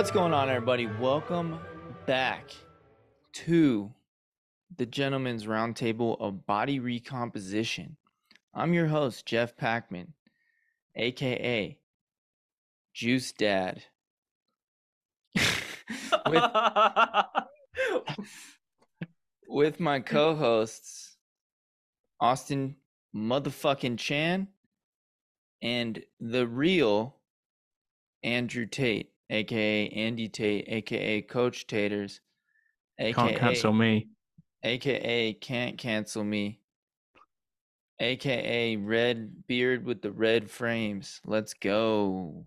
What's going on, everybody? Welcome back to the Gentlemen's Roundtable of Body Recomposition. I'm your host, Jeff Pachtman, aka Juice Dad. with my co-hosts, Austin motherfucking Chan and the real Andrew Tate, aka Andy Tate, aka Coach Taters, aka Can't Cancel Me, aka Can't Cancel Me, aka Red Beard with the Red Frames. Let's go.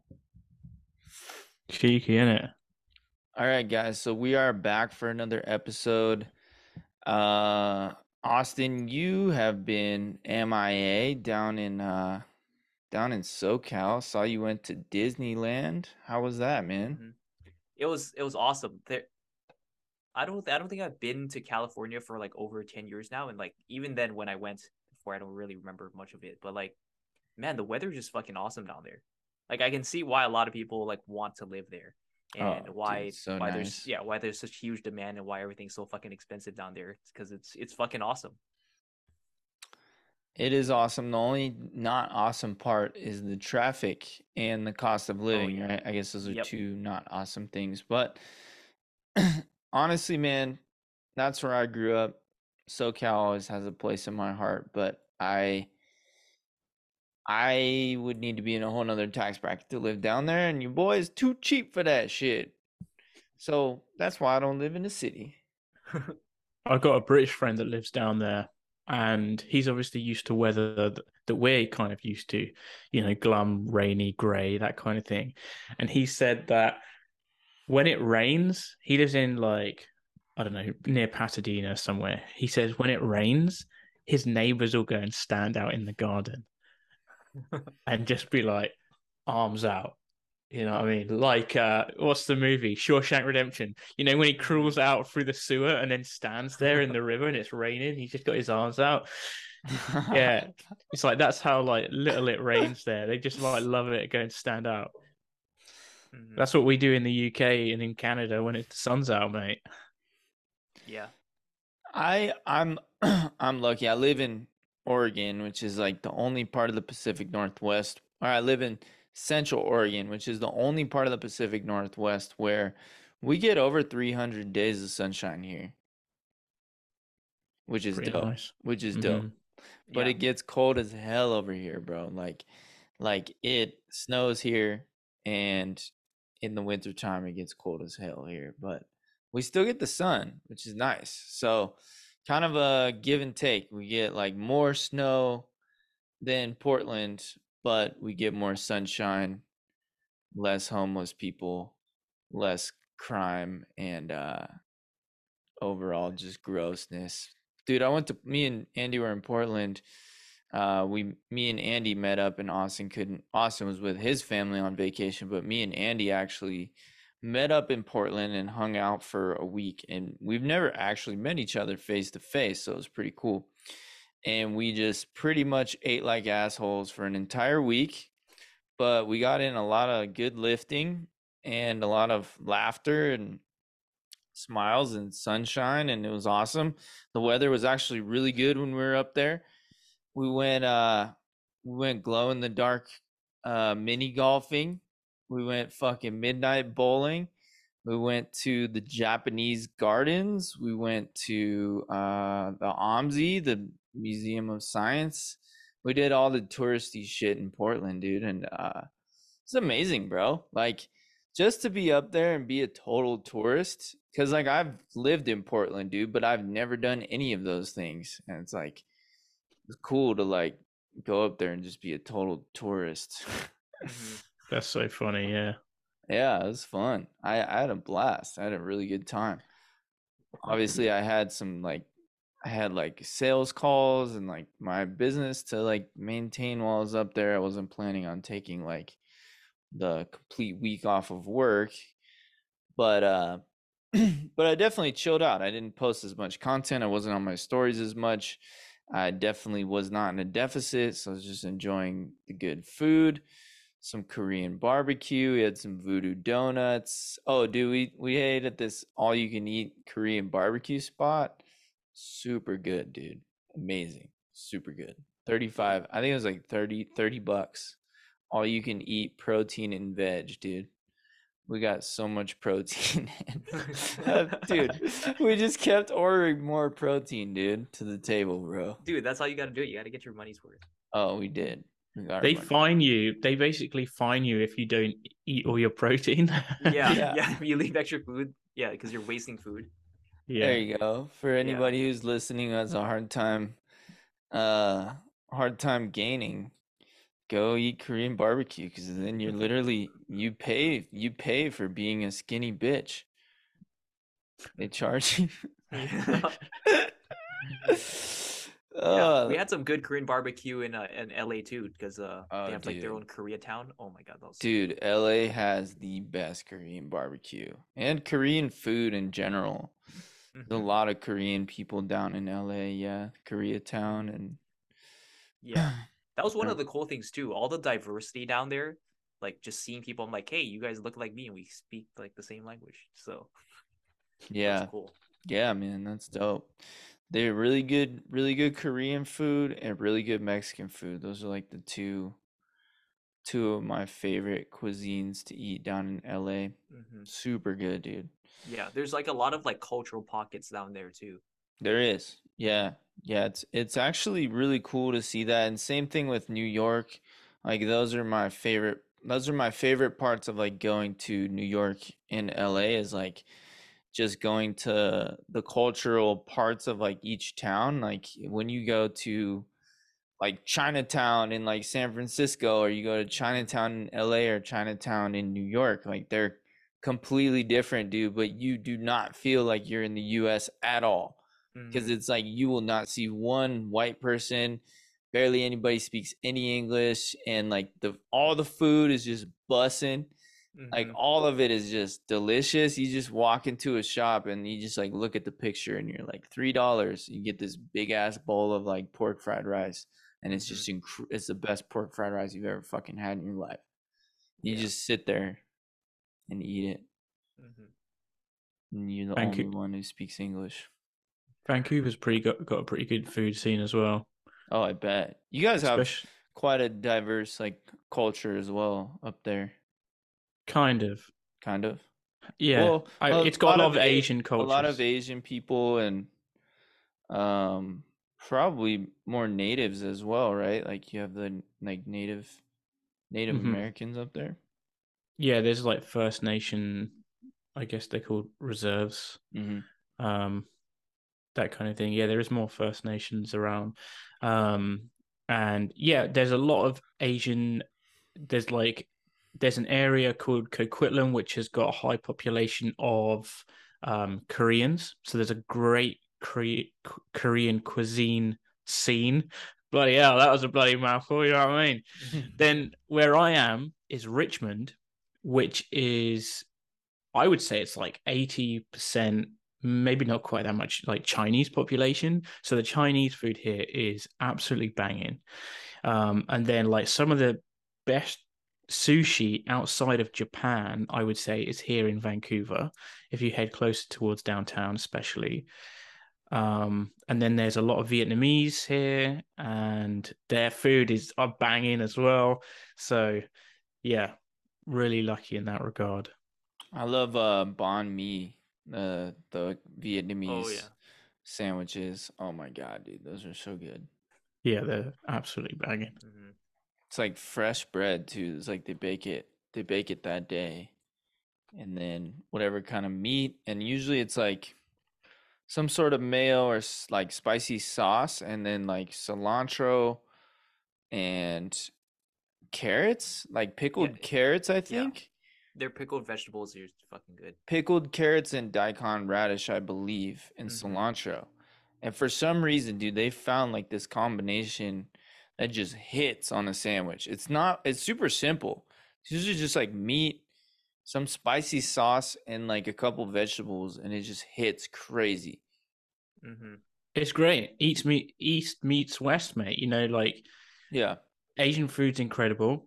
Cheeky, innit? All right, guys. So we are back for another episode. Austin, you have been MIA down in SoCal. Saw you went to Disneyland. How was that, man? It was awesome. I don't think I've been to California for like over 10 years now, and like even then when I went before, I don't really remember much of it. But like, man, the weather is just fucking awesome down there. Like I can see why a lot of people like want to live there, and why there's such huge demand and why everything's so fucking expensive down there. It's because it's fucking awesome. It is awesome. The only not awesome part is the traffic and the cost of living, right? I guess those are two not awesome things. But honestly, man, that's where I grew up. SoCal always has a place in my heart, but I would need to be in a whole nother tax bracket to live down there, and your boy is too cheap for that shit. So that's why I don't live in the city. I got a British friend that lives down there, and he's obviously used to weather that we're kind of used to, you know, glum, rainy, grey, that kind of thing. And he said that when it rains, he lives in like, I don't know, near Pasadena somewhere. He says when it rains, his neighbours will go and stand out in the garden and just be like, arms out. You know what I mean? Like, what's the movie? Shawshank Redemption. You know, when he crawls out through the sewer and then stands there in the river and it's raining, he's just got his arms out. Yeah. It's like, that's how, like, little it rains there. They just, like, love it, go and stand out. Mm-hmm. That's what we do in the UK and in Canada when the sun's out, mate. Yeah. I'm lucky. I live in Oregon, which is, like, the only part of the Pacific Northwest. Or I live in Central Oregon, which is the only part of the Pacific Northwest where we get over 300 days of sunshine here, which is pretty dope. Nice. Which is dope, but it gets cold as hell over here, bro. Like it snows here, and in the winter time it gets cold as hell here. But we still get the sun, which is nice. So kind of a give and take. We get like more snow than Portland, but we get more sunshine, less homeless people, less crime, and overall just grossness. Dude, me and Andy were in Portland. Me and Andy met up, and Austin was with his family on vacation, but me and Andy actually met up in Portland and hung out for a week, and we've never actually met each other face to face, so it was pretty cool. And we just pretty much ate like assholes for an entire week. But we got in a lot of good lifting and a lot of laughter and smiles and sunshine. And it was awesome. The weather was actually really good when we were up there. We went glow in the dark mini golfing. We went fucking midnight bowling. We went to the Japanese gardens. We went to the OMSI, the Museum of Science. We did all the touristy shit in Portland, dude, and it's amazing, bro. Like, just to be up there and be a total tourist, because like I've lived in Portland, dude, but I've never done any of those things, and it's like it's cool to like go up there and just be a total tourist. That's so funny. Yeah, it was fun. I had a blast. I had a really good time. Obviously I had sales calls and like my business to like maintain while I was up there. I wasn't planning on taking like the complete week off of work, but but I definitely chilled out. I didn't post as much content. I wasn't on my stories as much. I definitely was not in a deficit, so I was just enjoying the good food. some Korean barbecue. We had some Voodoo Donuts. Oh, dude, we ate at this all-you-can-eat Korean barbecue spot. Super good, dude. Amazing. Super good. 35. I think it was like 30 bucks. All-you-can-eat protein and veg, dude. We got so much protein. Dude, we just kept ordering more protein, dude, to the table, bro. Dude, that's all you got to do. You got to get your money's worth. Oh, we did. They fine you. They basically fine you if you don't eat all your protein. Yeah. You leave extra food. Yeah, because you're wasting food. Yeah. There you go. For anybody who's listening who has a hard time gaining, go eat Korean barbecue, because then you're literally you pay for being a skinny bitch. They charge you. Yeah, we had some good Korean barbecue in LA too, because they have like their own Koreatown. Oh my god, dude, LA has the best Korean barbecue and Korean food in general. Mm-hmm. There's a lot of Korean people down in LA, Koreatown, and that was one of the cool things too. All the diversity down there, like just seeing people. I'm like, hey, you guys look like me, and we speak like the same language. So yeah, that's cool. Yeah, man, that's dope. They're really good Korean food and really good Mexican food. Those are like the two of my favorite cuisines to eat down in LA. Mm-hmm. Super good, dude. Yeah, there's like a lot of like cultural pockets down there too. There is. Yeah, it's actually really cool to see that. And same thing with New York. Like those are my favorite parts of like going to New York and LA is like just going to the cultural parts of like each town. Like when you go to like Chinatown in like San Francisco, or you go to Chinatown in LA or Chinatown in New York, like they're completely different, dude, but you do not feel like you're in the US at all. Because it's like you will not see one white person, barely anybody speaks any English, and like all the food is just bussin'. Like all of it is just delicious. You just walk into a shop and you just like look at the picture and you're like $3. You get this big ass bowl of like pork fried rice, and it's just it's the best pork fried rice you've ever fucking had in your life. You just sit there and eat it. And you're the only one who speaks English. Vancouver's got a pretty good food scene as well. Oh, I bet you guys have quite a diverse like culture as well up there. Kind of. Yeah. Well, it's got a lot of Asian cultures. A lot of Asian people and probably more natives as well, right? Like you have the like Native Americans up there. Yeah, there's like First Nation, I guess they're called reserves. Mm-hmm. That kind of thing. Yeah, there is more First Nations around. And yeah, there's a lot of Asian, there's an area called Coquitlam, which has got a high population of Koreans. So there's a great Korean cuisine scene. Bloody hell, that was a bloody mouthful, you know what I mean? Then where I am is Richmond, which is, I would say it's like 80%, maybe not quite that much, like Chinese population. So the Chinese food here is absolutely banging. And then like some of the best sushi outside of Japan, I would say, is here in Vancouver, if you head closer towards downtown especially. And then there's a lot of Vietnamese here, and their food is banging as well. So yeah, really lucky in that regard. I love banh mi, the Vietnamese sandwiches. Oh my god, dude, those are so good. Yeah, they're absolutely banging. Mm-hmm. It's like fresh bread too. It's like they bake it that day, and then whatever kind of meat, and usually it's like some sort of mayo or like spicy sauce, and then like cilantro and carrots, like pickled carrots, I think. Yeah. Their pickled vegetables are fucking good. Pickled carrots and daikon radish, I believe, and cilantro. And for some reason, dude, they found like this combination that just hits on a sandwich. It's super simple. It's usually just like meat, some spicy sauce, and like a couple vegetables, and it just hits crazy. Mm-hmm. It's great. East meets West, mate. You know, like Asian food's incredible.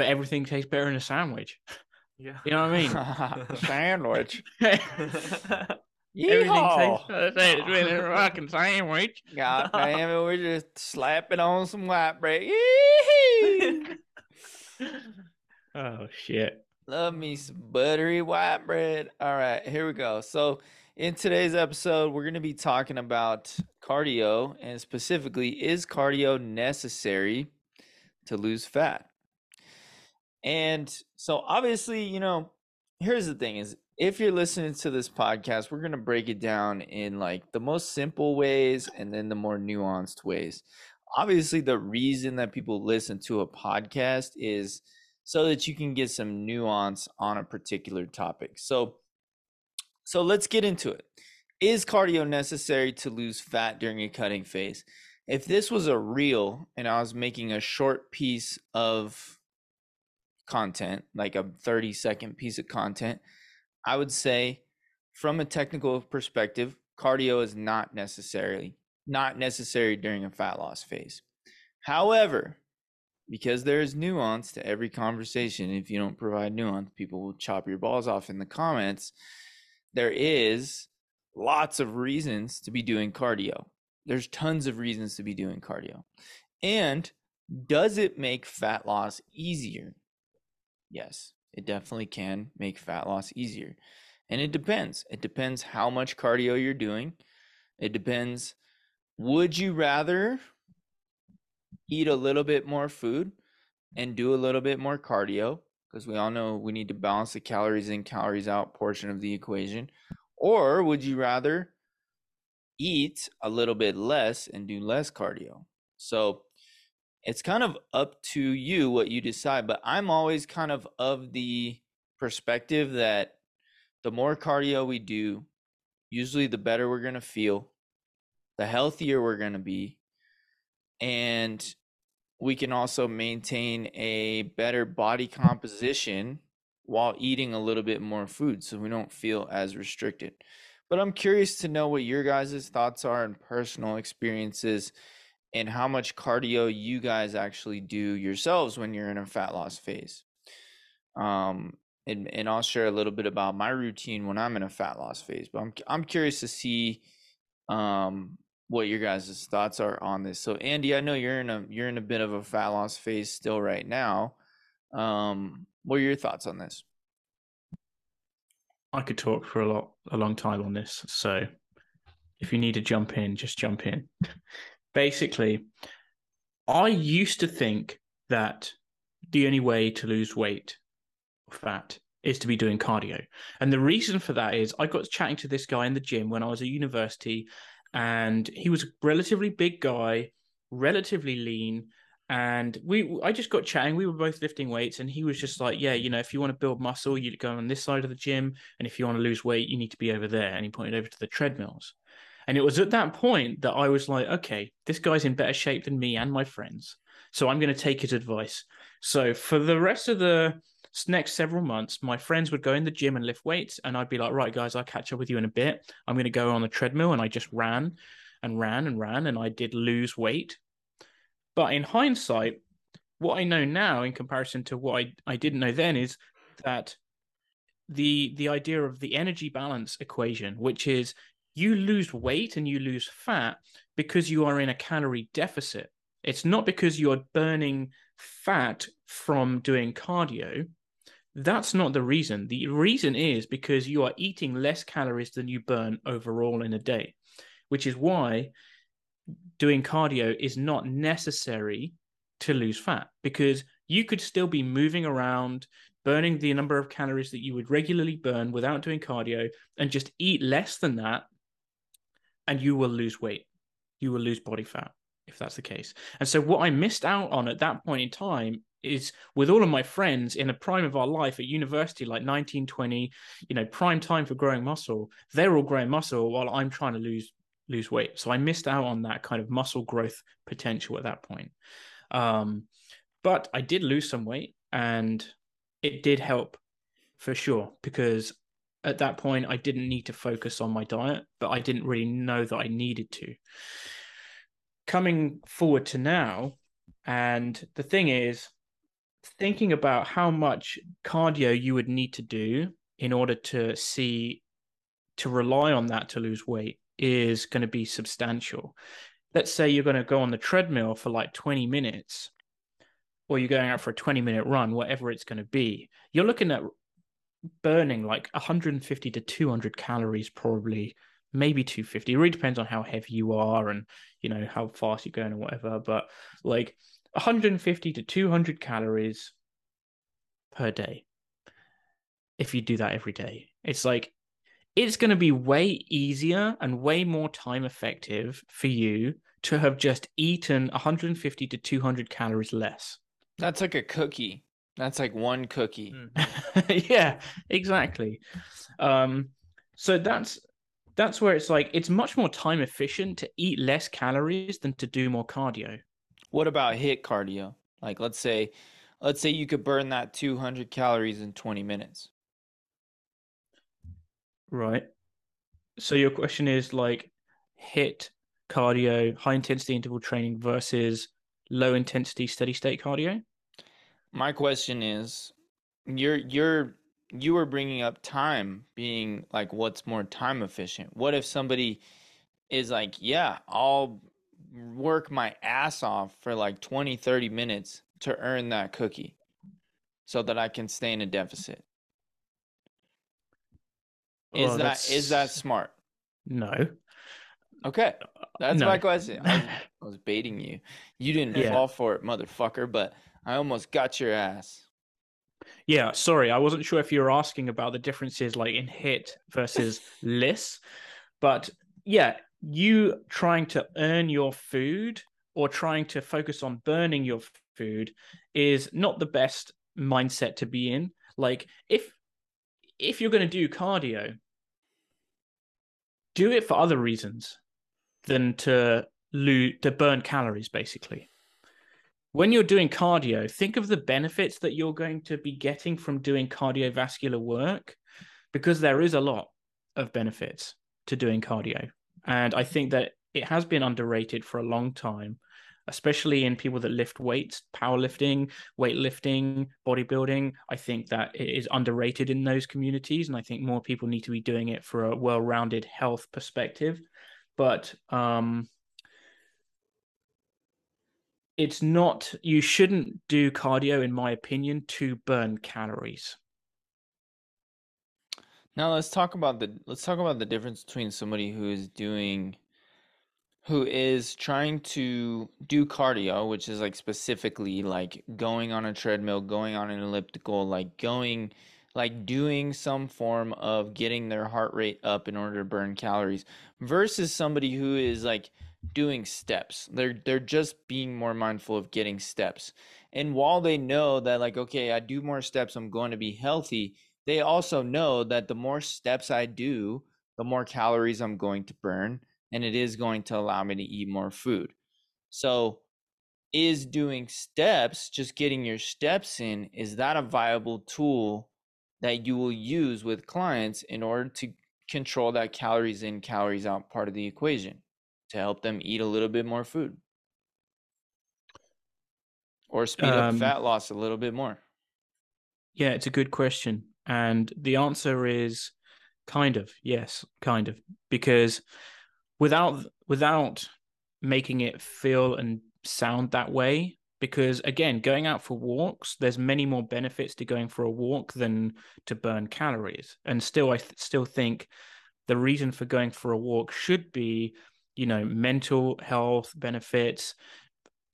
but everything tastes better in a sandwich. Yeah. You know what I mean? Sandwich. Everything tastes better. It's been a fucking sandwich. God damn it, we're just slapping on some white bread. Oh, shit. Love me some buttery white bread. All right, here we go. So in today's episode, we're going to be talking about cardio, and specifically, is cardio necessary to lose fat? And so obviously, you know, here's the thing is, if you're listening to this podcast, we're going to break it down in like the most simple ways and then the more nuanced ways. Obviously, the reason that people listen to a podcast is so that you can get some nuance on a particular topic. So let's get into it. Is cardio necessary to lose fat during a cutting phase? If this was a reel and I was making a short piece of content, like a 30-second piece of content, I would say from a technical perspective, cardio is not necessary during a fat loss phase. However, because there is nuance to every conversation, if you don't provide nuance, people will chop your balls off in the comments. There is lots of reasons to be doing cardio. There's tons of reasons to be doing cardio. And does it make fat loss easier? Yes. It definitely can make fat loss easier. And it depends. It depends how much cardio you're doing. It depends. Would you rather eat a little bit more food and do a little bit more cardio? Because we all know we need to balance the calories in, calories out portion of the equation. Or would you rather eat a little bit less and do less cardio? So it's kind of up to you what you decide, but I'm always kind of the perspective that the more cardio we do, usually the better we're going to feel, the healthier we're going to be, and we can also maintain a better body composition while eating a little bit more food so we don't feel as restricted. But I'm curious to know what your guys' thoughts are and personal experiences and how much cardio you guys actually do yourselves when you're in a fat loss phase. And I'll share a little bit about my routine when I'm in a fat loss phase, but I'm curious to see what your guys' thoughts are on this. So Andy, I know you're in a bit of a fat loss phase still right now. What are your thoughts on this? I could talk for a long time on this. So if you need to jump in, just jump in. Basically, I used to think that the only way to lose weight or fat is to be doing cardio. And the reason for that is I got chatting to this guy in the gym when I was at university, and he was a relatively big guy, relatively lean. And I just got chatting. We were both lifting weights, and he was just like, yeah, you know, if you want to build muscle, you go on this side of the gym. And if you want to lose weight, you need to be over there. And he pointed over to the treadmills. And it was at that point that I was like, okay, this guy's in better shape than me and my friends, so I'm going to take his advice. So for the rest of the next several months, my friends would go in the gym and lift weights, and I'd be like, right, guys, I'll catch up with you in a bit. I'm going to go on the treadmill. And I just ran and ran and ran, and I did lose weight. But in hindsight, what I know now in comparison to what I didn't know then is that the idea of the energy balance equation, which is you lose weight and you lose fat because you are in a calorie deficit. It's not because you're burning fat from doing cardio. That's not the reason. The reason is because you are eating less calories than you burn overall in a day, which is why doing cardio is not necessary to lose fat, because you could still be moving around, burning the number of calories that you would regularly burn without doing cardio, and just eat less than that, and you will lose weight. You will lose body fat if that's the case. And so what I missed out on at that point in time is, with all of my friends in the prime of our life at university, like 19, 20, you know, prime time for growing muscle, they're all growing muscle while I'm trying to lose weight. So I missed out on that kind of muscle growth potential at that point. But I did lose some weight, and it did help for sure, because at that point, I didn't need to focus on my diet, but I didn't really know that I needed to. Coming forward to now, and the thing is, thinking about how much cardio you would need to do in order to rely on that to lose weight is going to be substantial. Let's say you're going to go on the treadmill for like 20 minutes, or you're going out for a 20-minute run, whatever it's going to be. You're looking at burning like 150 to 200 calories, probably, maybe 250. It really depends on how heavy you are and, you know, how fast you're going or whatever. But like 150 to 200 calories per day. If you do that every day, it's like, it's going to be way easier and way more time effective for you to have just eaten 150 to 200 calories less. That's like a cookie. That's like one cookie. Mm. Yeah, exactly. So that's where it's like, it's much more time efficient to eat less calories than to do more cardio. What about HIIT cardio? Like, let's say you could burn that 200 calories in 20 minutes. Right. So your question is like HIIT cardio, high intensity interval training versus low intensity steady state cardio? My question is, you were bringing up time being like, what's more time efficient? What if somebody is like, yeah, I'll work my ass off for like 20, 30 minutes to earn that cookie so that I can stay in a deficit? Is that smart? No. Okay. That's my question. I was baiting you. You didn't fall for it, motherfucker, but I almost got your ass. Yeah, sorry. I wasn't sure if you were asking about the differences like in HIIT versus LIS. But yeah, you trying to earn your food or trying to focus on burning your food is not the best mindset to be in. Like, if you're going to do cardio, do it for other reasons than to burn calories, basically. When you're doing cardio, think of the benefits that you're going to be getting from doing cardiovascular work, because there is a lot of benefits to doing cardio. And I think that it has been underrated for a long time, especially in people that lift weights, powerlifting, weightlifting, bodybuilding. I think that it is underrated in those communities, and I think more people need to be doing it for a well-rounded health perspective. But it's not, you shouldn't do cardio, in my opinion, to burn calories. Now let's talk about the difference between somebody who is trying to do cardio, which is like specifically like going on a treadmill, going on an elliptical, like doing some form of getting their heart rate up in order to burn calories, versus somebody who is like doing steps. They're just being more mindful of getting steps. And while they know that like, okay, I do more steps, I'm going to be healthy, they also know that the more steps I do, the more calories I'm going to burn. And it is going to allow me to eat more food. So is doing steps, just getting your steps in, is that a viable tool that you will use with clients in order to control that calories in, calories out part of the equation to help them eat a little bit more food or speed up fat loss a little bit more? Yeah, it's a good question. And the answer is kind of, yes, kind of, because without making it feel and sound that way, because again, going out for walks, there's many more benefits to going for a walk than to burn calories. And still, I still think the reason for going for a walk should be, you know, mental health benefits,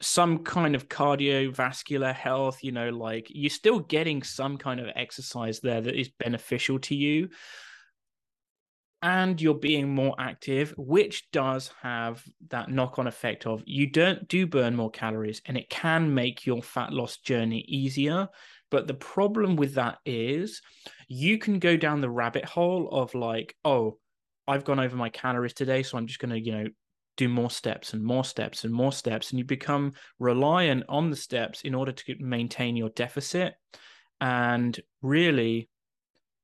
some kind of cardiovascular health, you know, like you're still getting some kind of exercise there that is beneficial to you. And you're being more active, which does have that knock-on effect of you do burn more calories, and it can make your fat loss journey easier. But the problem with that is you can go down the rabbit hole of like, oh, I've gone over my calories today, so I'm just going to, you know, do more steps and more steps and more steps. And you become reliant on the steps in order to maintain your deficit. And really,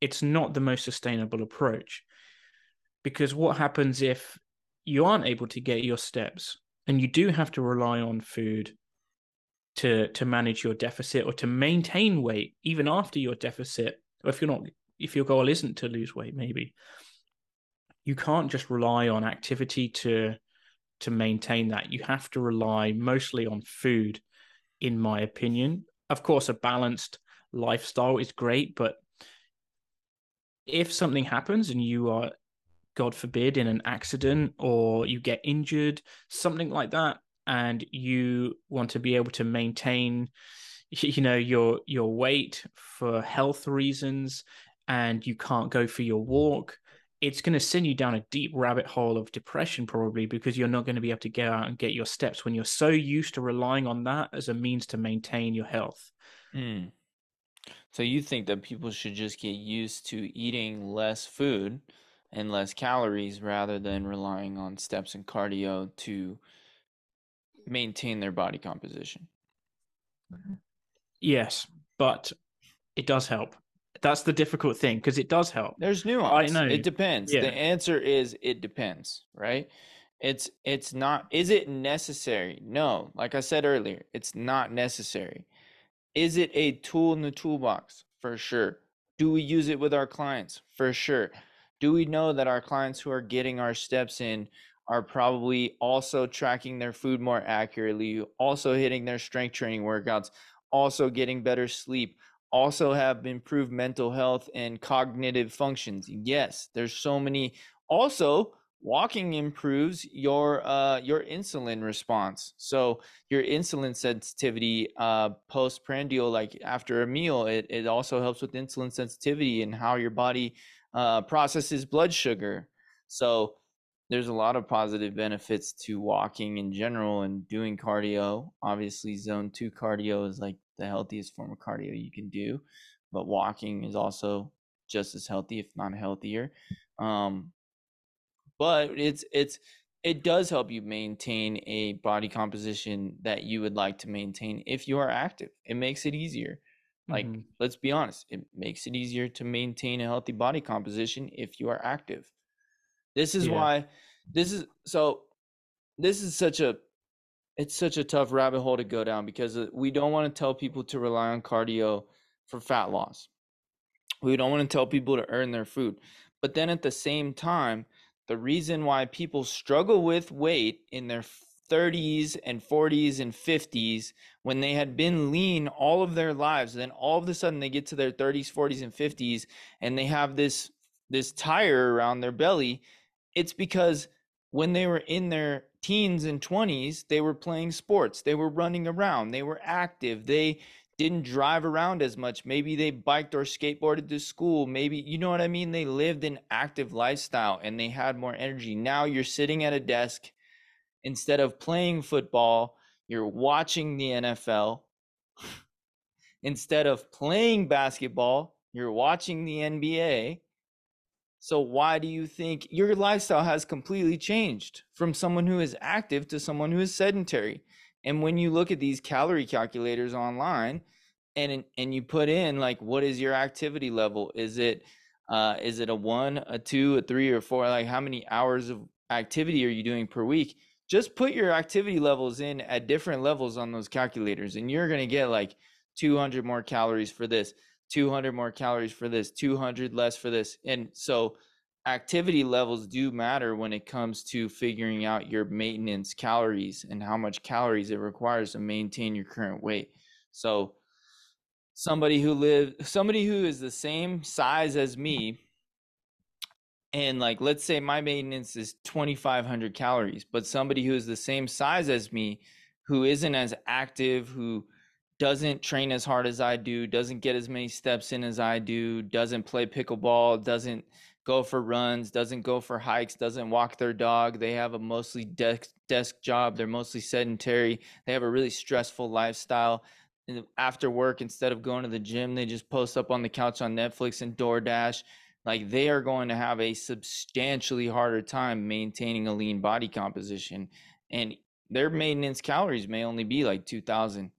it's not the most sustainable approach. Because what happens if you aren't able to get your steps and you do have to rely on food to manage your deficit or to maintain weight even after your deficit, or if your goal isn't to lose weight, maybe you can't just rely on activity to maintain that. You have to rely mostly on food, in my opinion. Of course, a balanced lifestyle is great, but if something happens and you are, God forbid, in an accident or you get injured, something like that, and you want to be able to maintain, your weight for health reasons, and you can't go for your walk, it's going to send you down a deep rabbit hole of depression probably, because you're not going to be able to get out and get your steps when you're so used to relying on that as a means to maintain your health. Mm. So you think that people should just get used to eating less food and less calories rather than relying on steps and cardio to maintain their body composition? Yes, but it does help. That's the difficult thing, because it does help. There's nuance. I know. It depends. Yeah. The answer is it depends, right? It's not, is it necessary? No. Like I said earlier, it's not necessary. Is it a tool in the toolbox? For sure. Do we use it with our clients? For sure. Do we know that our clients who are getting our steps in are probably also tracking their food more accurately, also hitting their strength training workouts, also getting better sleep, also have improved mental health and cognitive functions? Yes, there's so many. Also, walking improves your insulin response. So your insulin sensitivity postprandial, like after a meal, it also helps with insulin sensitivity and how your body processes blood sugar. So there's a lot of positive benefits to walking in general and doing cardio. Obviously, zone 2 cardio is like the healthiest form of cardio you can do, but walking is also just as healthy, if not healthier. But it does help you maintain a body composition that you would like to maintain if you are active. It makes it easier. Like, let's be honest, it makes it easier to maintain a healthy body composition if you are active. This is why it's such a tough rabbit hole to go down, because we don't want to tell people to rely on cardio for fat loss. We don't want to tell people to earn their food. But then at the same time, the reason why people struggle with weight in their 30s and 40s and 50s, when they had been lean all of their lives, then all of a sudden they get to their 30s, 40s, and 50s, and they have this tire around their belly. It's because when they were in their teens and 20s, they were playing sports, they were running around, they were active, they didn't drive around as much, maybe they biked or skateboarded to school, maybe, you know what I mean, they lived an active lifestyle and they had more energy. Now you're sitting at a desk, instead of playing football, you're watching the NFL. Instead of playing basketball, you're watching the NBA. So why do you think your lifestyle has completely changed from someone who is active to someone who is sedentary? And when you look at these calorie calculators online and you put in, like, what is your activity level? Is it a 1, a 2, a 3, or 4? Like, how many hours of activity are you doing per week? Just put your activity levels in at different levels on those calculators, and you're going to get like 200 more calories for this, 200 more calories for this, 200 less for this. And so activity levels do matter when it comes to figuring out your maintenance calories and how much calories it requires to maintain your current weight. So somebody who is the same size as me, and like, let's say my maintenance is 2,500 calories, but somebody who is the same size as me, who isn't as active, who doesn't train as hard as I do, doesn't get as many steps in as I do, doesn't play pickleball, doesn't go for runs, doesn't go for hikes, doesn't walk their dog, they have a mostly desk job, they're mostly sedentary, they have a really stressful lifestyle. And after work, instead of going to the gym, they just post up on the couch on Netflix and DoorDash. Like, they are going to have a substantially harder time maintaining a lean body composition, and their maintenance calories may only be like 2,000.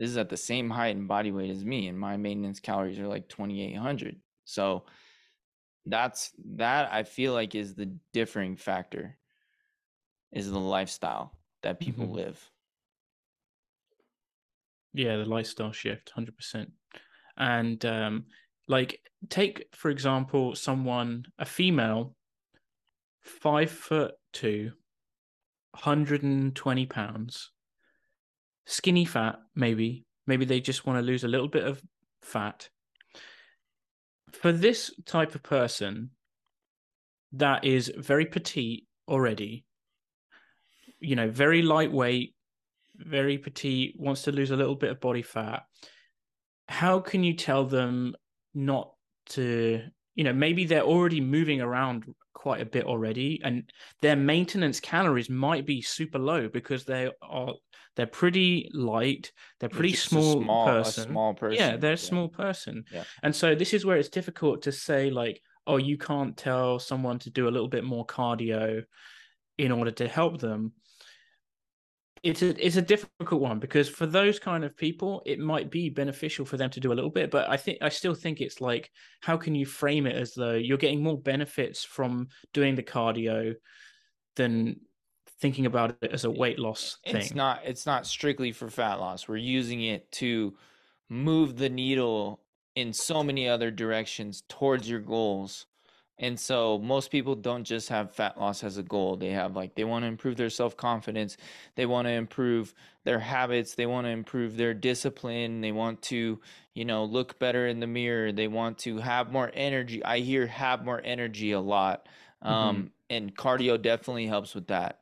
This is at the same height and body weight as me, and my maintenance calories are like 2,800. So that I feel like is the differing factor, is the lifestyle that people live. Yeah, the lifestyle shift, 100%. And like, take for example someone, a female, 5'2", 120 pounds, skinny fat, maybe they just want to lose a little bit of fat. For this type of person that is very petite already, you know, very lightweight, very petite, wants to lose a little bit of body fat, how can you tell them not to, you know, maybe they're already moving around quite a bit already, and their maintenance calories might be super low because they're pretty light, they're pretty small person. Yeah, they're a small person. Yeah. And so this is where it's difficult to say, like, oh, you can't tell someone to do a little bit more cardio in order to help them. It's a difficult one, because for those kind of people, it might be beneficial for them to do a little bit, but I still think it's like, how can you frame it as though you're getting more benefits from doing the cardio than thinking about it as a weight loss thing? It's not strictly for fat loss. We're using it to move the needle in so many other directions towards your goals. And so most people don't just have fat loss as a goal. They have, like, they want to improve their self-confidence. They want to improve their habits. They want to improve their discipline. They want to, you know, look better in the mirror. They want to have more energy. I hear have more energy a lot. And cardio definitely helps with that.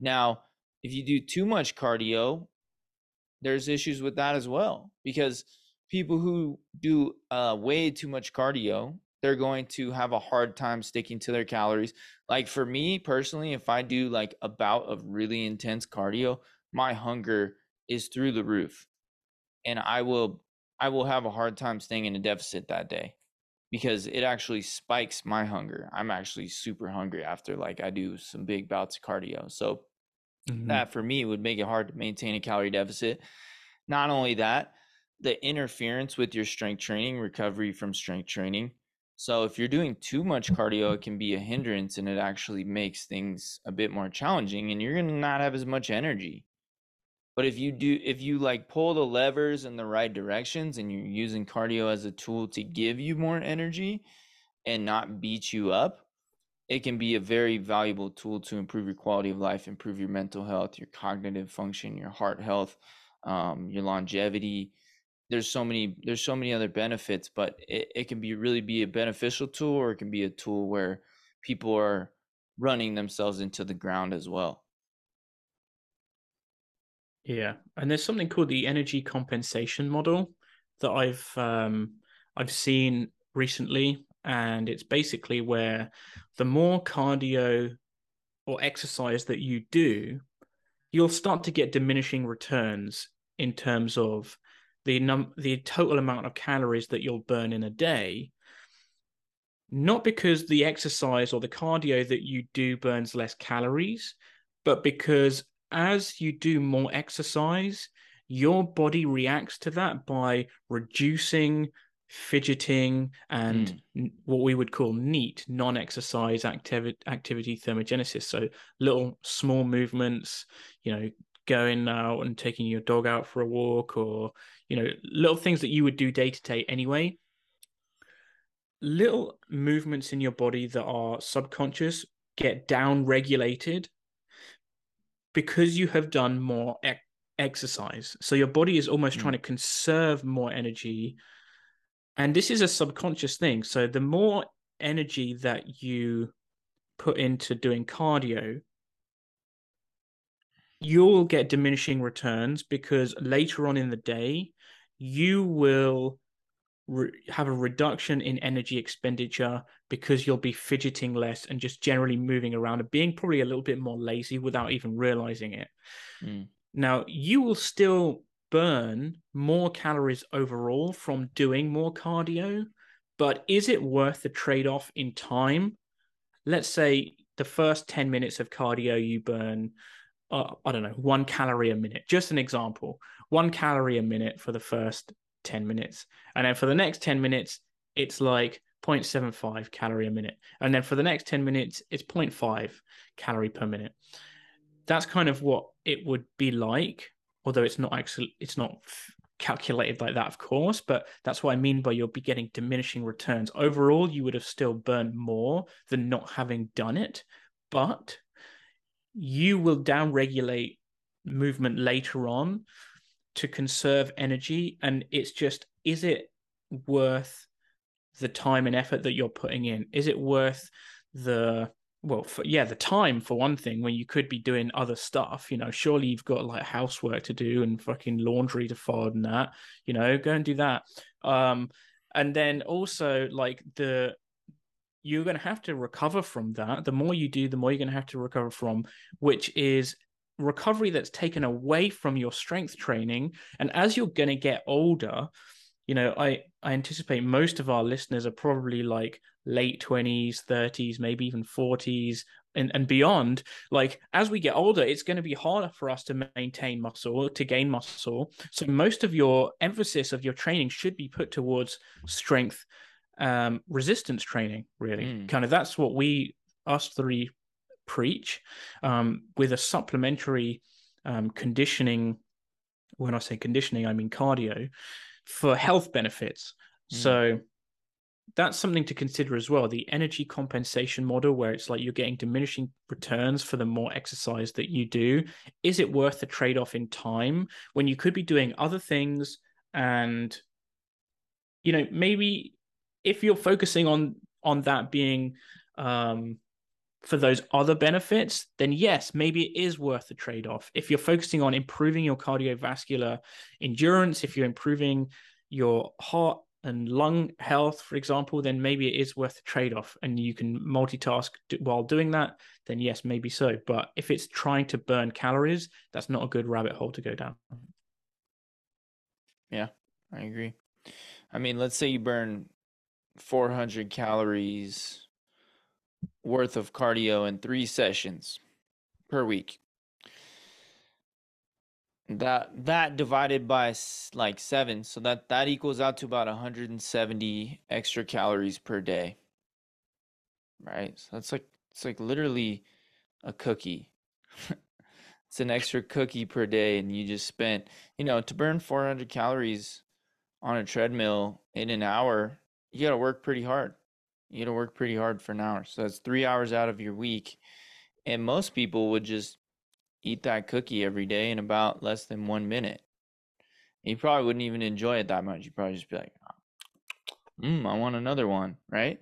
Now, if you do too much cardio, there's issues with that as well, because people who do way too much cardio, they're going to have a hard time sticking to their calories. Like for me personally, if I do like a bout of really intense cardio, my hunger is through the roof, and I will have a hard time staying in a deficit that day, because it actually spikes my hunger. I'm actually super hungry after like I do some big bouts of cardio. So that for me would make it hard to maintain a calorie deficit. Not only that, the interference with your strength training, recovery from strength training. So if you're doing too much cardio, it can be a hindrance, and it actually makes things a bit more challenging, and you're going to not have as much energy. But if you pull the levers in the right directions, and you're using cardio as a tool to give you more energy and not beat you up, it can be a very valuable tool to improve your quality of life, improve your mental health, your cognitive function, your heart health, your longevity. There's so many other benefits, but it can really be a beneficial tool, or it can be a tool where people are running themselves into the ground as well. Yeah. And there's something called the energy compensation model that I've seen recently. And it's basically where the more cardio or exercise that you do, you'll start to get diminishing returns in terms of the total amount of calories that you'll burn in a day, not because the exercise or the cardio that you do burns less calories, but because as you do more exercise, your body reacts to that by reducing fidgeting and what we would call NEAT, non-exercise activity thermogenesis. So little small movements, you know, going out and taking your dog out for a walk, or, you know, little things that you would do day to day anyway. Little movements in your body that are subconscious get down regulated because you have done more exercise. So your body is almost trying to conserve more energy. And this is a subconscious thing. So the more energy that you put into doing cardio, you'll get diminishing returns, because later on in the day, you will have a reduction in energy expenditure because you'll be fidgeting less and just generally moving around and being probably a little bit more lazy without even realizing it. Now, you will still burn more calories overall from doing more cardio, but is it worth the trade-off in time? Let's say the first 10 minutes of cardio you burn, I don't know, 1 calorie a minute, just an example, 1 calorie a minute for the first 10 minutes. And then for the next 10 minutes, it's like 0.75 calorie a minute. And then for the next 10 minutes, it's 0.5 calorie per minute. That's kind of what it would be like, although it's not actually, it's not calculated like that, of course, but that's what I mean by you'll be getting diminishing returns. Overall, you would have still burned more than not having done it, but you will downregulate movement later on to conserve energy. And it's just, is it worth the time and effort that you're putting in? Is it worth the, well, for, yeah, the time for one thing, when you could be doing other stuff? You know, surely you've got like housework to do and fucking laundry to fold and that, you know, go and do that. And then also like you're going to have to recover from that. The more you do, the more you're going to have to recover from, which is recovery that's taken away from your strength training. And as you're going to get older, you know, I anticipate most of our listeners are probably like late 20s, 30s, maybe even 40s and beyond. Like, as we get older, it's going to be harder for us to maintain muscle, to gain muscle. So most of your emphasis of your training should be put towards strength, resistance training, really. Kind of that's what us three preach, with a supplementary conditioning. When I say conditioning, I mean cardio for health benefits. So that's something to consider as well. The energy compensation model, where it's like you're getting diminishing returns for the more exercise that you do. Is it worth the trade-off in time when you could be doing other things? And, you know, maybe if you're focusing on that being for those other benefits, then yes, maybe it is worth the trade-off. If you're focusing on improving your cardiovascular endurance, if you're improving your heart and lung health, for example, then maybe it is worth the trade-off, and you can multitask while doing that, then yes, maybe so. But if it's trying to burn calories, that's not a good rabbit hole to go down. Yeah, I agree. I mean, let's say you burn 400 calories worth of cardio in 3 sessions per week. That divided by like 7, so that equals out to about 170 extra calories per day, right? So that's like, it's like literally a cookie. It's an extra cookie per day, and you just spent, you know, to burn 400 calories on a treadmill in an hour, you got to work pretty hard. You got to work pretty hard for an hour. So that's 3 hours out of your week, and most people would just eat that cookie every day in about less than 1 minute. You probably wouldn't even enjoy it that much. You'd probably just be like, I want another one, right?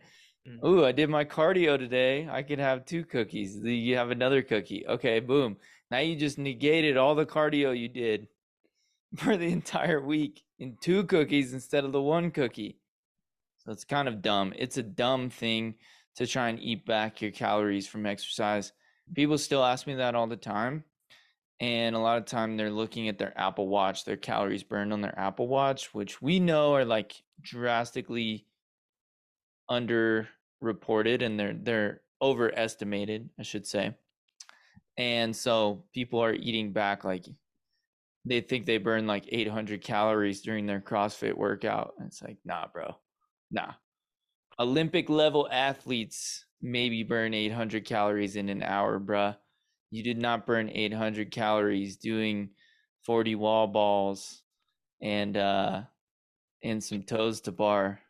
Ooh, I did my cardio today. I could have 2 cookies. You have another cookie. Okay, boom. Now you just negated all the cardio you did for the entire week in 2 cookies instead of the 1 cookie. So it's kind of dumb. It's a dumb thing to try and eat back your calories from exercise. People still ask me that all the time. And a lot of time they're looking at their Apple Watch, their calories burned on their Apple Watch, which we know are like drastically underreported, and they're overestimated, I should say. And so people are eating back, like they think they burn like 800 calories during their CrossFit workout. And it's like, nah, bro, nah. Olympic level athletes maybe burn 800 calories in an hour, bruh. You did not burn 800 calories doing 40 wall balls and some toes to bar.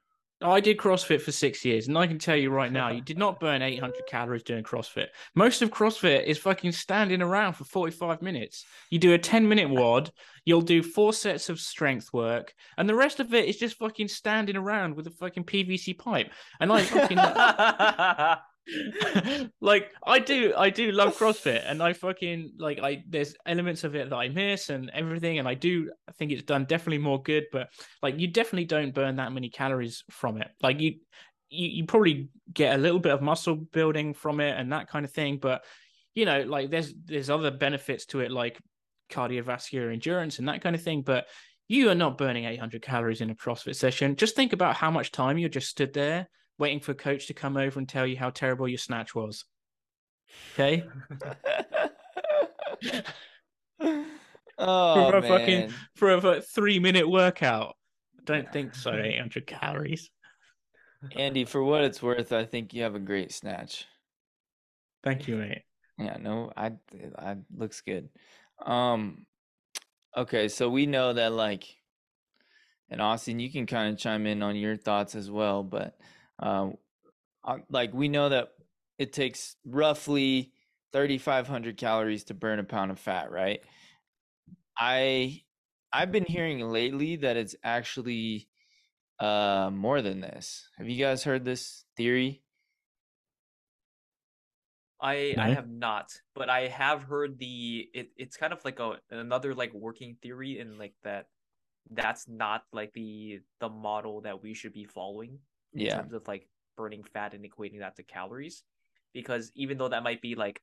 I did CrossFit for 6 years, and I can tell you right now, you did not burn 800 calories doing CrossFit. Most of CrossFit is fucking standing around for 45 minutes. You do a 10-minute WOD, you'll do 4 sets of strength work, and the rest of it is just fucking standing around with a fucking PVC pipe. And I fucking... like I do love CrossFit, and I fucking like, I there's elements of it that I miss and everything, and I think it's done definitely more good, but like you definitely don't burn that many calories from it. Like you probably get a little bit of muscle building from it and that kind of thing, but you know, like there's other benefits to it, like cardiovascular endurance and that kind of thing, but you are not burning 800 calories in a CrossFit session. Just think about how much time you just stood there waiting for a coach to come over and tell you how terrible your snatch was. Okay. Oh, for a man. Fucking for a 3-minute workout. Don't think so. 800 calories. Andy, for what it's worth, I think you have a great snatch. Thank you, mate. Yeah, no, I looks good. Okay, so we know that like And Austin, you can kind of chime in on your thoughts as well, but like we know that it takes roughly 3,500 calories to burn a pound of fat, right? I've been hearing lately that it's actually more than this. Have you guys heard this theory? I have not, but I have heard it's kind of like another like working theory, and like that's not like the model that we should be following in terms of like burning fat and equating that to calories, because even though that might be like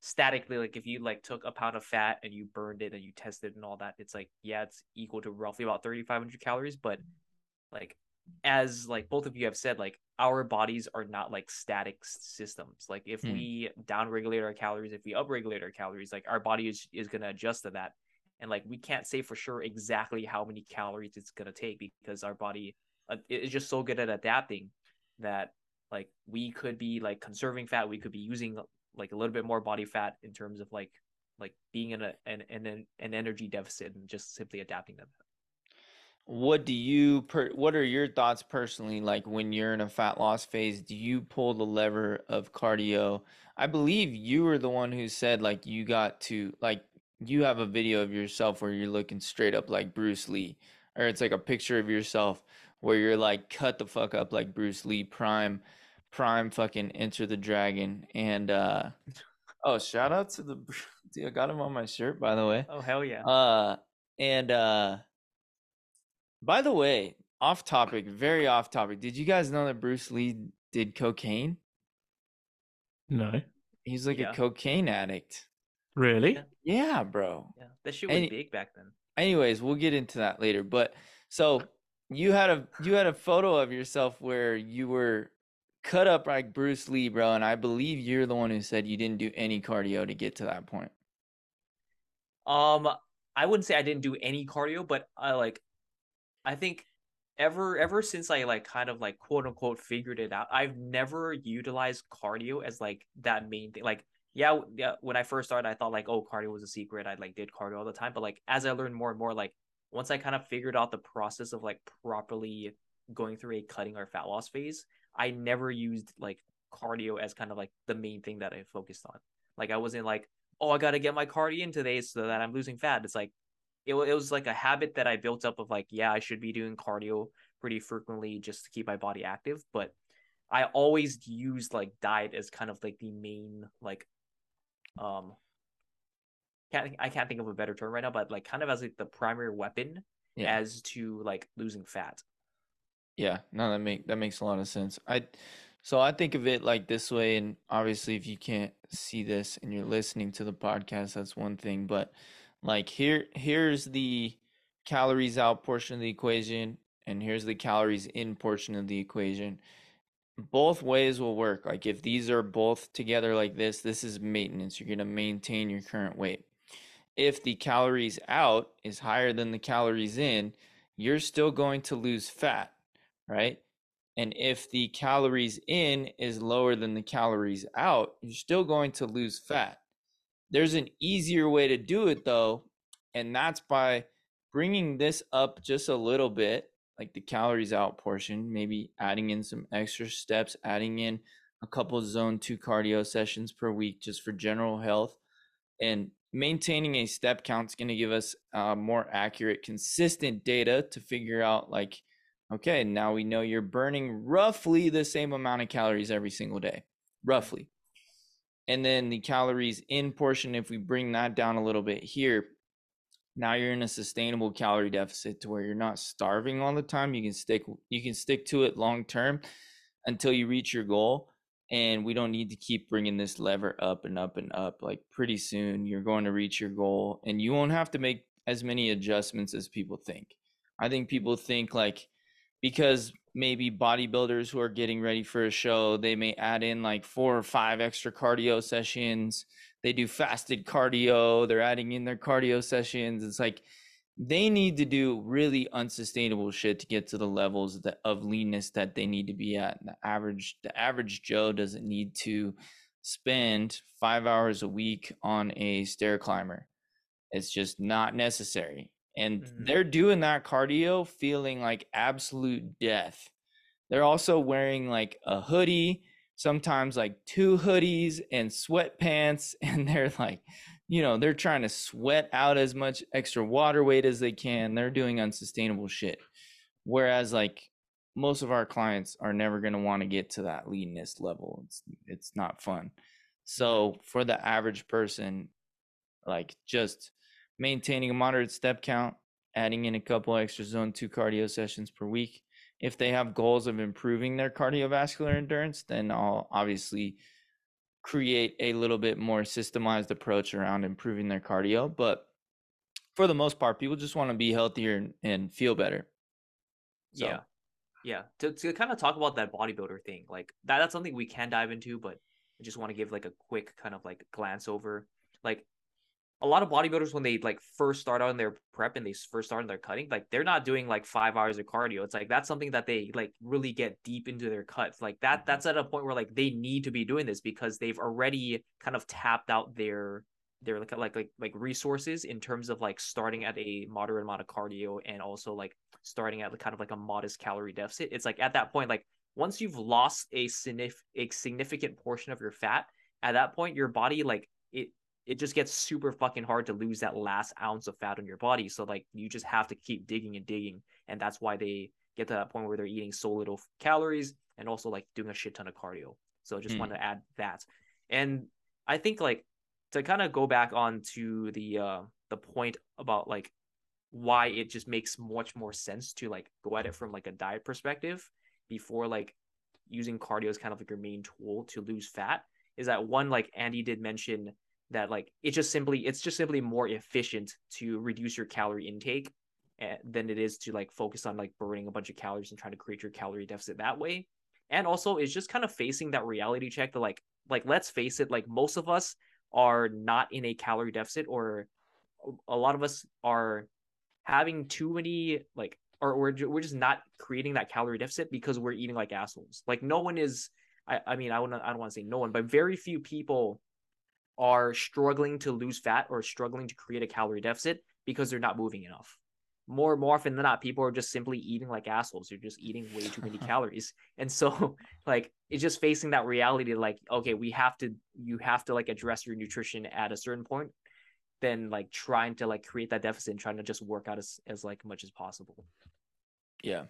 statically, like if you like took a pound of fat and you burned it and you tested and all that, it's like, yeah, it's equal to roughly about 3,500 calories. But like, as like both of you have said, like our bodies are not like static systems. Like if we downregulate our calories, if we upregulate our calories, like our body is going to adjust to that. And like, we can't say for sure exactly how many calories it's going to take, because our body is just so good at adapting that like we could be like conserving fat. We could be using like a little bit more body fat in terms of like being in an energy deficit and just simply adapting them. What are your thoughts personally? Like when you're in a fat loss phase, do you pull the lever of cardio? I believe you were the one who said like you got to like, you have a video of yourself where you're looking straight up like Bruce Lee, or it's like a picture of yourself where you're like, cut the fuck up like Bruce Lee, prime fucking Enter the Dragon. And oh, shout out to the dude, I got him on my shirt, by the way. Oh, hell yeah. By the way, off topic, very off topic, did you guys know that Bruce Lee did cocaine? No. He's like a cocaine addict. Really? Yeah, bro. Yeah, that shit was big back then. Anyways, we'll get into that later. But so you had a photo of yourself where you were cut up like Bruce Lee, bro. And I believe you're the one who said you didn't do any cardio to get to that point. I wouldn't say I didn't do any cardio, but I think ever since I like kind of like quote unquote figured it out, I've never utilized cardio as like that main thing. Like, yeah. When I first started, I thought like, oh, cardio was a secret. I like did cardio all the time. But like, as I learned more and more, like once I kind of figured out the process of like properly going through a cutting or fat loss phase, I never used like cardio as kind of like the main thing that I focused on. Like I wasn't like, oh, I got to get my cardio in today so that I'm losing fat. It's like, it was like a habit that I built up of like, yeah, I should be doing cardio pretty frequently just to keep my body active. But I always used like diet as kind of like the main, like, I can't think of a better term right now, but like kind of as like the primary weapon as to like losing fat. Yeah, no, that makes a lot of sense. So I think of it like this way, and obviously if you can't see this and you're listening to the podcast, that's one thing, but like here's the calories out portion of the equation, and here's the calories in portion of the equation. Both ways will work. Like if these are both together like this, this is maintenance. You're going to maintain your current weight. If the calories out is higher than the calories in, you're still going to lose fat, right? And if the calories in is lower than the calories out, you're still going to lose fat. There's an easier way to do it though, and that's by bringing this up just a little bit, like the calories out portion, maybe adding in some extra steps, adding in a couple of zone 2 cardio sessions per week just for general health, and maintaining a step count is going to give us more accurate, consistent data to figure out like, okay, now we know you're burning roughly the same amount of calories every single day, roughly. And then the calories in portion, if we bring that down a little bit here, now you're in a sustainable calorie deficit to where you're not starving all the time. You can stick to it long term until you reach your goal. And we don't need to keep bringing this lever up and up and up. Like pretty soon you're going to reach your goal, and you won't have to make as many adjustments as people think. I think people think like, because maybe bodybuilders who are getting ready for a show, they may add in like 4 or 5 extra cardio sessions. They do fasted cardio. They're adding in their cardio sessions. It's like they need to do really unsustainable shit to get to the levels of leanness that they need to be at. And the average Joe doesn't need to spend 5 hours a week on a stair climber. It's just not necessary. And they're doing that cardio feeling like absolute death. They're also wearing like a hoodie, sometimes like two hoodies and sweatpants. And they're like, you know, they're trying to sweat out as much extra water weight as they can. They're doing unsustainable shit. Whereas like most of our clients are never going to want to get to that leanness level. It's not fun. So for the average person, like just maintaining a moderate step count, adding in a couple extra zone 2 cardio sessions per week. If they have goals of improving their cardiovascular endurance, then I'll obviously create a little bit more systemized approach around improving their cardio. But for the most part, people just want to be healthier and feel better. So. Yeah. Yeah. To kind of talk about that bodybuilder thing, like that's something we can dive into, but I just want to give like a quick kind of like glance over, like, a lot of bodybuilders, when they like first start on their prep and they first start on their cutting, like they're not doing like 5 hours of cardio. It's like, that's something that they like really get deep into their cuts. Like that's at a point where like they need to be doing this because they've already kind of tapped out their like resources in terms of like starting at a moderate amount of cardio and also like starting at kind of like a modest calorie deficit. It's like at that point, like once you've lost a significant portion of your fat, at that point, your body, like it just gets super fucking hard to lose that last ounce of fat on your body. So like you just have to keep digging and digging. And that's why they get to that point where they're eating so little calories and also like doing a shit ton of cardio. So I just want to add that. And I think like to kind of go back on to the point about like why it just makes much more sense to like go at it from like a diet perspective before like using cardio as kind of like your main tool to lose fat is that one, like Andy did mention that like it's just simply more efficient to reduce your calorie intake than it is to like focus on like burning a bunch of calories and trying to create your calorie deficit that way. And also it's just kind of facing that reality check that like let's face it, like most of us are not in a calorie deficit, or a lot of us are having too many like, or we're just not creating that calorie deficit because we're eating like assholes. Like no one is, I mean I don't want to say no one, but very few people are struggling to lose fat or struggling to create a calorie deficit because they're not moving enough. More often than not, people are just simply eating like assholes. They're just eating way too many calories. And so like, it's just facing that reality. Like, okay, you have to like address your nutrition at a certain point, then like trying to like create that deficit and trying to just work out as like much as possible. Yeah.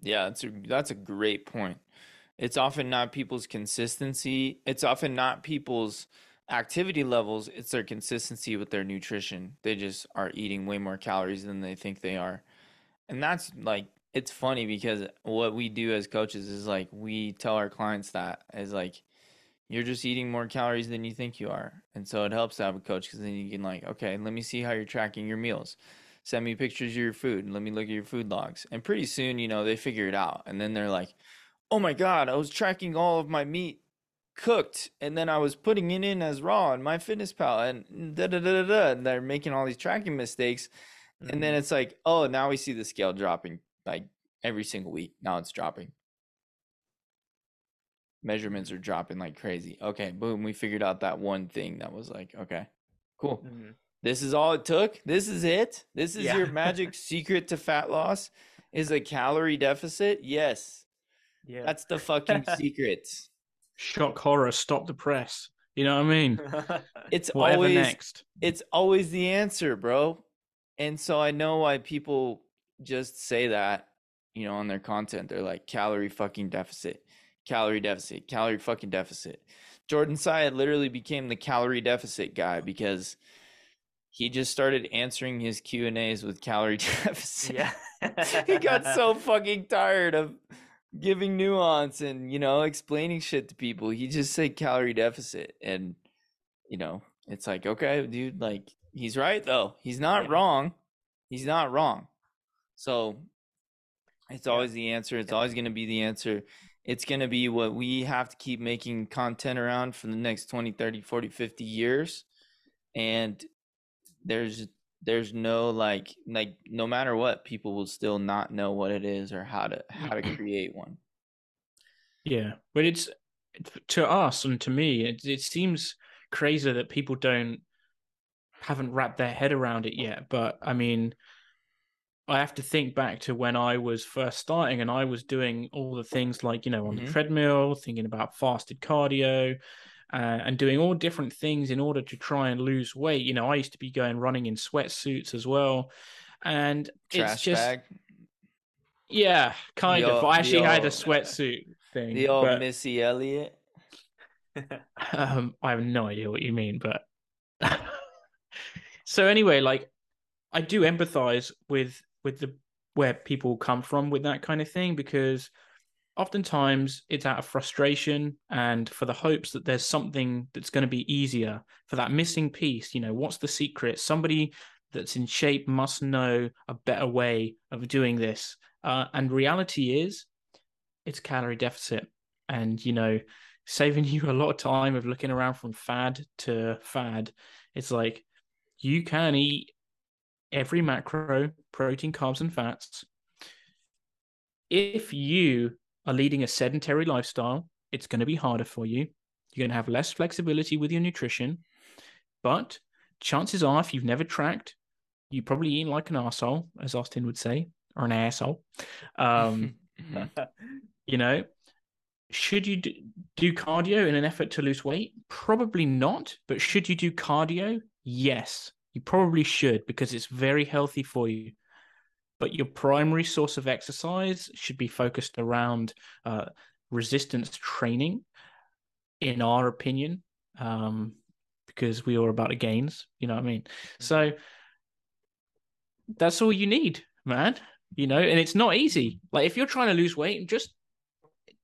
Yeah. That's a great point. It's often not people's consistency. It's often not people's activity levels, it's their consistency with their nutrition. They just are eating way more calories than they think they are. And that's like, it's funny because what we do as coaches is like, we tell our clients that is like, you're just eating more calories than you think you are. And so it helps to have a coach because then you can like, okay, let me see how you're tracking your meals. Send me pictures of your food and let me look at your food logs. And pretty soon, you know, they figure it out. And then they're like, oh my God, I was tracking all of my meat cooked and then I was putting it in as raw in my fitness pal and and they're making all these tracking mistakes. And then it's like, oh, now we see the scale dropping like every single week. Now it's dropping. Measurements are dropping like crazy. Okay, boom, we figured out that one thing that was like, okay, cool. This is all it took. This is it. This is your magic secret to fat loss is a calorie deficit. Yes. Yeah. That's the fucking secret. Shock horror, stop the press. You know what I mean? It's always next. It's always the answer, bro. And so I know why people just say that, you know, on their content. They're like calorie fucking deficit, calorie deficit, calorie fucking deficit. Jordan Syed literally became the calorie deficit guy because he just started answering his Q&As with calorie deficit. Yeah. He got so fucking tired of giving nuance and, you know, explaining shit to people. He just said calorie deficit. And, you know, it's like, okay, dude, like he's right though. He's not wrong. He's not wrong. So it's always the answer. It's always going to be the answer. It's going to be what we have to keep making content around for the next 20, 30, 40, 50 years. And there's no like no matter what, people will still not know what it is or how to create one. Yeah, but it's to us and to me, it seems crazy that people don't haven't wrapped their head around it yet. But I mean, I have to think back to when I was first starting and I was doing all the things like, you know, on the treadmill, thinking about fasted cardio, and doing all different things in order to try and lose weight. You know, I used to be going running in sweatsuits as well. And trash, it's just bag. Yeah, kind of. I actually had a sweatsuit thing. The old Missy Elliott. I have no idea what you mean, but so anyway, like I do empathize with the where people come from with that kind of thing, because oftentimes it's out of frustration and for the hopes that there's something that's going to be easier, for that missing piece. You know, what's the secret? Somebody that's in shape must know a better way of doing this. And reality is it's calorie deficit. And, you know, saving you a lot of time of looking around from fad to fad. It's like you can eat every macro, protein, carbs, and fats. If you are leading a sedentary lifestyle, it's going to be harder for you. You're going to have less flexibility with your nutrition. But chances are, if you've never tracked, you probably eat like an arsehole, as Austin would say, or an asshole. You know, should you do cardio in an effort to lose weight? Probably not. But should you do cardio? Yes, you probably should, because it's very healthy for you. But your primary source of exercise should be focused around resistance training, in our opinion, because we are about the gains, you know what I mean? So that's all you need, man, you know, and it's not easy. Like if you're trying to lose weight, just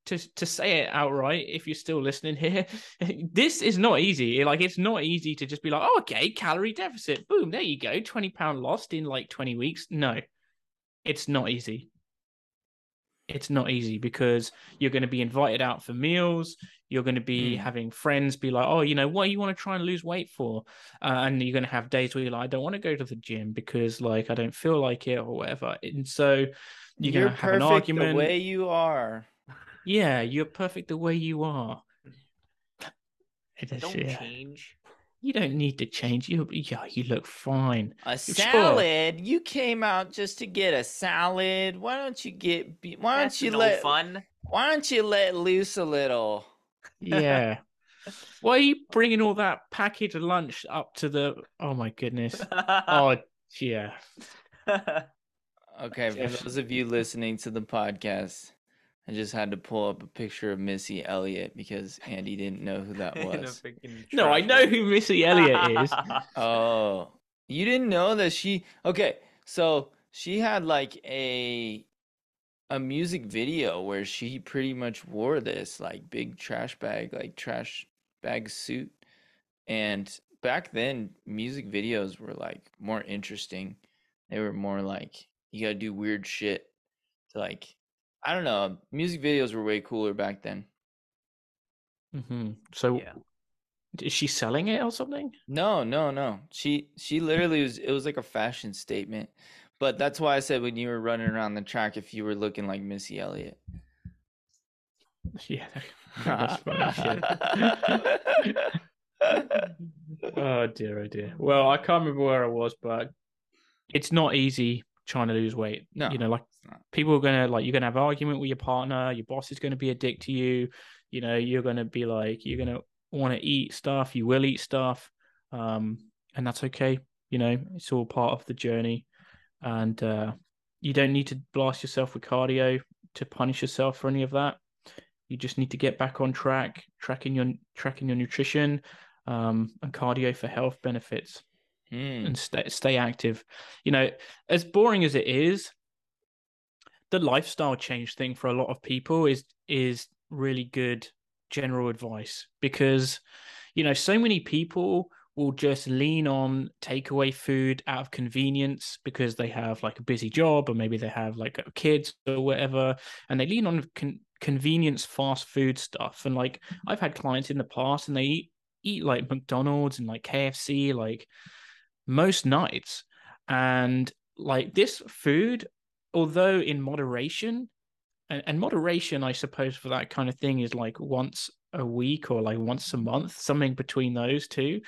to say it outright, if you're still listening here, this is not easy. Like it's not easy to just be like, oh, okay, calorie deficit, boom, there you go, 20 pound lost in like 20 weeks. No, it's not easy. It's not easy because you're going to be invited out for meals. You're going to be having friends be like, oh, you know, what do you want to try and lose weight for? And you're going to have days where you're like, I don't want to go to the gym because like, I don't feel like it or whatever. And so you're going to have an argument. The way you are. Yeah, you're perfect the way you are. Don't change. You don't need to change. You look fine. A salad? Sure. You came out just to get a salad. Why don't you get? Why don't you let loose a little? Yeah. Why are you bringing all that package of lunch up to the? Oh my goodness. Oh yeah. Okay, for those of you listening to the podcast, I just had to pull up a picture of Missy Elliott because Andy didn't know who that was. No, I know who Missy Elliott is. Oh, you didn't know that she... Okay, so she had like a music video where she pretty much wore this like big trash bag suit. And back then, music videos were like more interesting. They were more like, you gotta do weird shit to like... I don't know. Music videos were way cooler back then. Mm-hmm. So, yeah. Is she selling it or something? No. She literally was. It was like a fashion statement. But that's why I said when you were running around the track, if you were looking like Missy Elliott. Yeah. That's funny shit. Oh dear. Well, I can't remember where I was, but it's not easy trying to lose weight. No, you know, like. People are going to like, you're going to have an argument with your partner. Your boss is going to be a dick to you. You know, you're going to be like, you're going to want to eat stuff. You will eat stuff. And that's okay. You know, it's all part of the journey. And you don't need to blast yourself with cardio to punish yourself for any of that. You just need to get back on track, tracking your nutrition and cardio for health benefits and stay active. You know, as boring as it is, the lifestyle change thing for a lot of people is really good general advice, because, you know, so many people will just lean on takeaway food out of convenience because they have like a busy job, or maybe they have like kids or whatever, and they lean on convenience fast food stuff. And like, I've had clients in the past and they eat like McDonald's and like KFC, like most nights. And like this food, although in moderation, and moderation, I suppose, for that kind of thing is like once a week or like once a month, something between those two,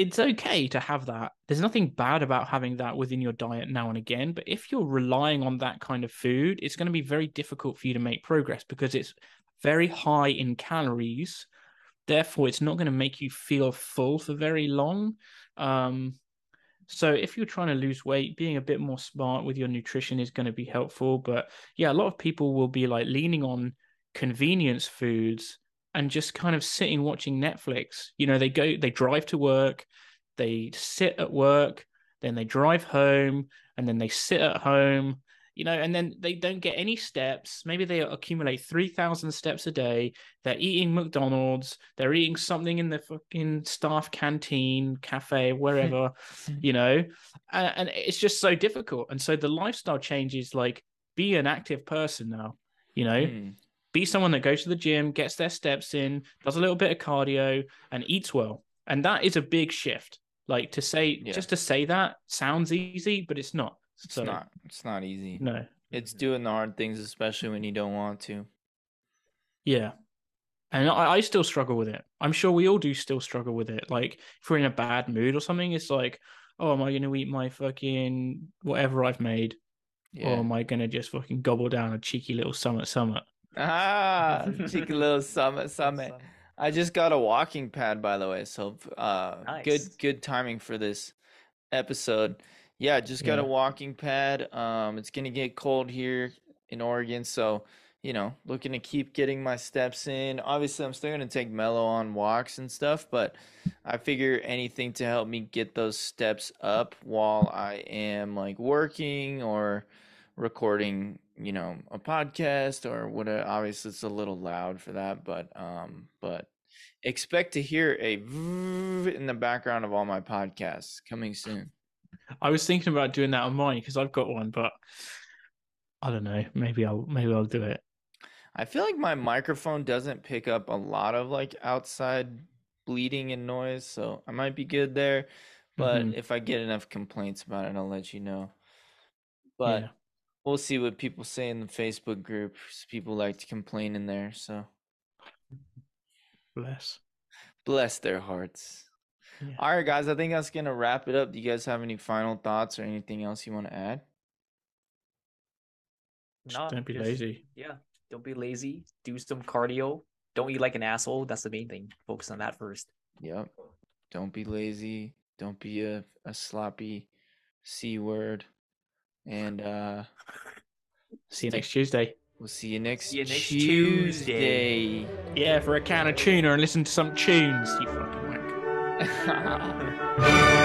it's okay to have that. There's nothing bad about having that within your diet now and again, but if you're relying on that kind of food, it's going to be very difficult for you to make progress because it's very high in calories. Therefore, it's not going to make you feel full for very long. So if you're trying to lose weight, being a bit more smart with your nutrition is going to be helpful. But yeah, a lot of people will be like leaning on convenience foods and just kind of sitting watching Netflix. You know, they drive to work, they sit at work, then they drive home, and then they sit at home, you know, and then they don't get any steps. Maybe they accumulate 3,000 steps a day. They're eating McDonald's. They're eating something in the fucking staff canteen, cafe, wherever, you know, and it's just so difficult. And so the lifestyle change is like, be an active person now, you know, be someone that goes to the gym, gets their steps in, does a little bit of cardio and eats well. And that is a big shift. Like to say, just to say that sounds easy, but it's not. It's not easy. No. It's doing the hard things, especially when you don't want to. Yeah. And I still struggle with it. I'm sure we all do still struggle with it. Like if we're in a bad mood or something, it's like, oh, am I going to eat my fucking whatever I've made? Yeah. Or am I going to just fucking gobble down a cheeky little summit? Ah, cheeky little summit. I just got a walking pad, by the way. So nice. Good timing for this episode. Yeah, just got a walking pad. It's going to get cold here in Oregon. So, you know, looking to keep getting my steps in. Obviously, I'm still going to take mellow on walks and stuff, but I figure anything to help me get those steps up while I am like working or recording, you know, a podcast or whatever. Obviously, it's a little loud for that, but expect to hear a in the background of all my podcasts coming soon. I was thinking about doing that on mine because I've got one, but I don't know. Maybe I'll do it. I feel like my microphone doesn't pick up a lot of like outside bleeding and noise, so I might be good there. But if I get enough complaints about it, I'll let you know. But we'll see what people say in the Facebook group. People like to complain in there, so bless their hearts. Yeah. All right, guys, I think that's going to wrap it up. Do you guys have any final thoughts or anything else you want to add? Don't be lazy. Yeah, don't be lazy. Do some cardio. Don't eat like an asshole. That's the main thing. Focus on that first. Yep. Don't be lazy. Don't be a sloppy C word. And see you next Tuesday. We'll see you next Tuesday. Yeah, for a can of tuna and listen to some tunes, you fucking whack. Ha ha ha.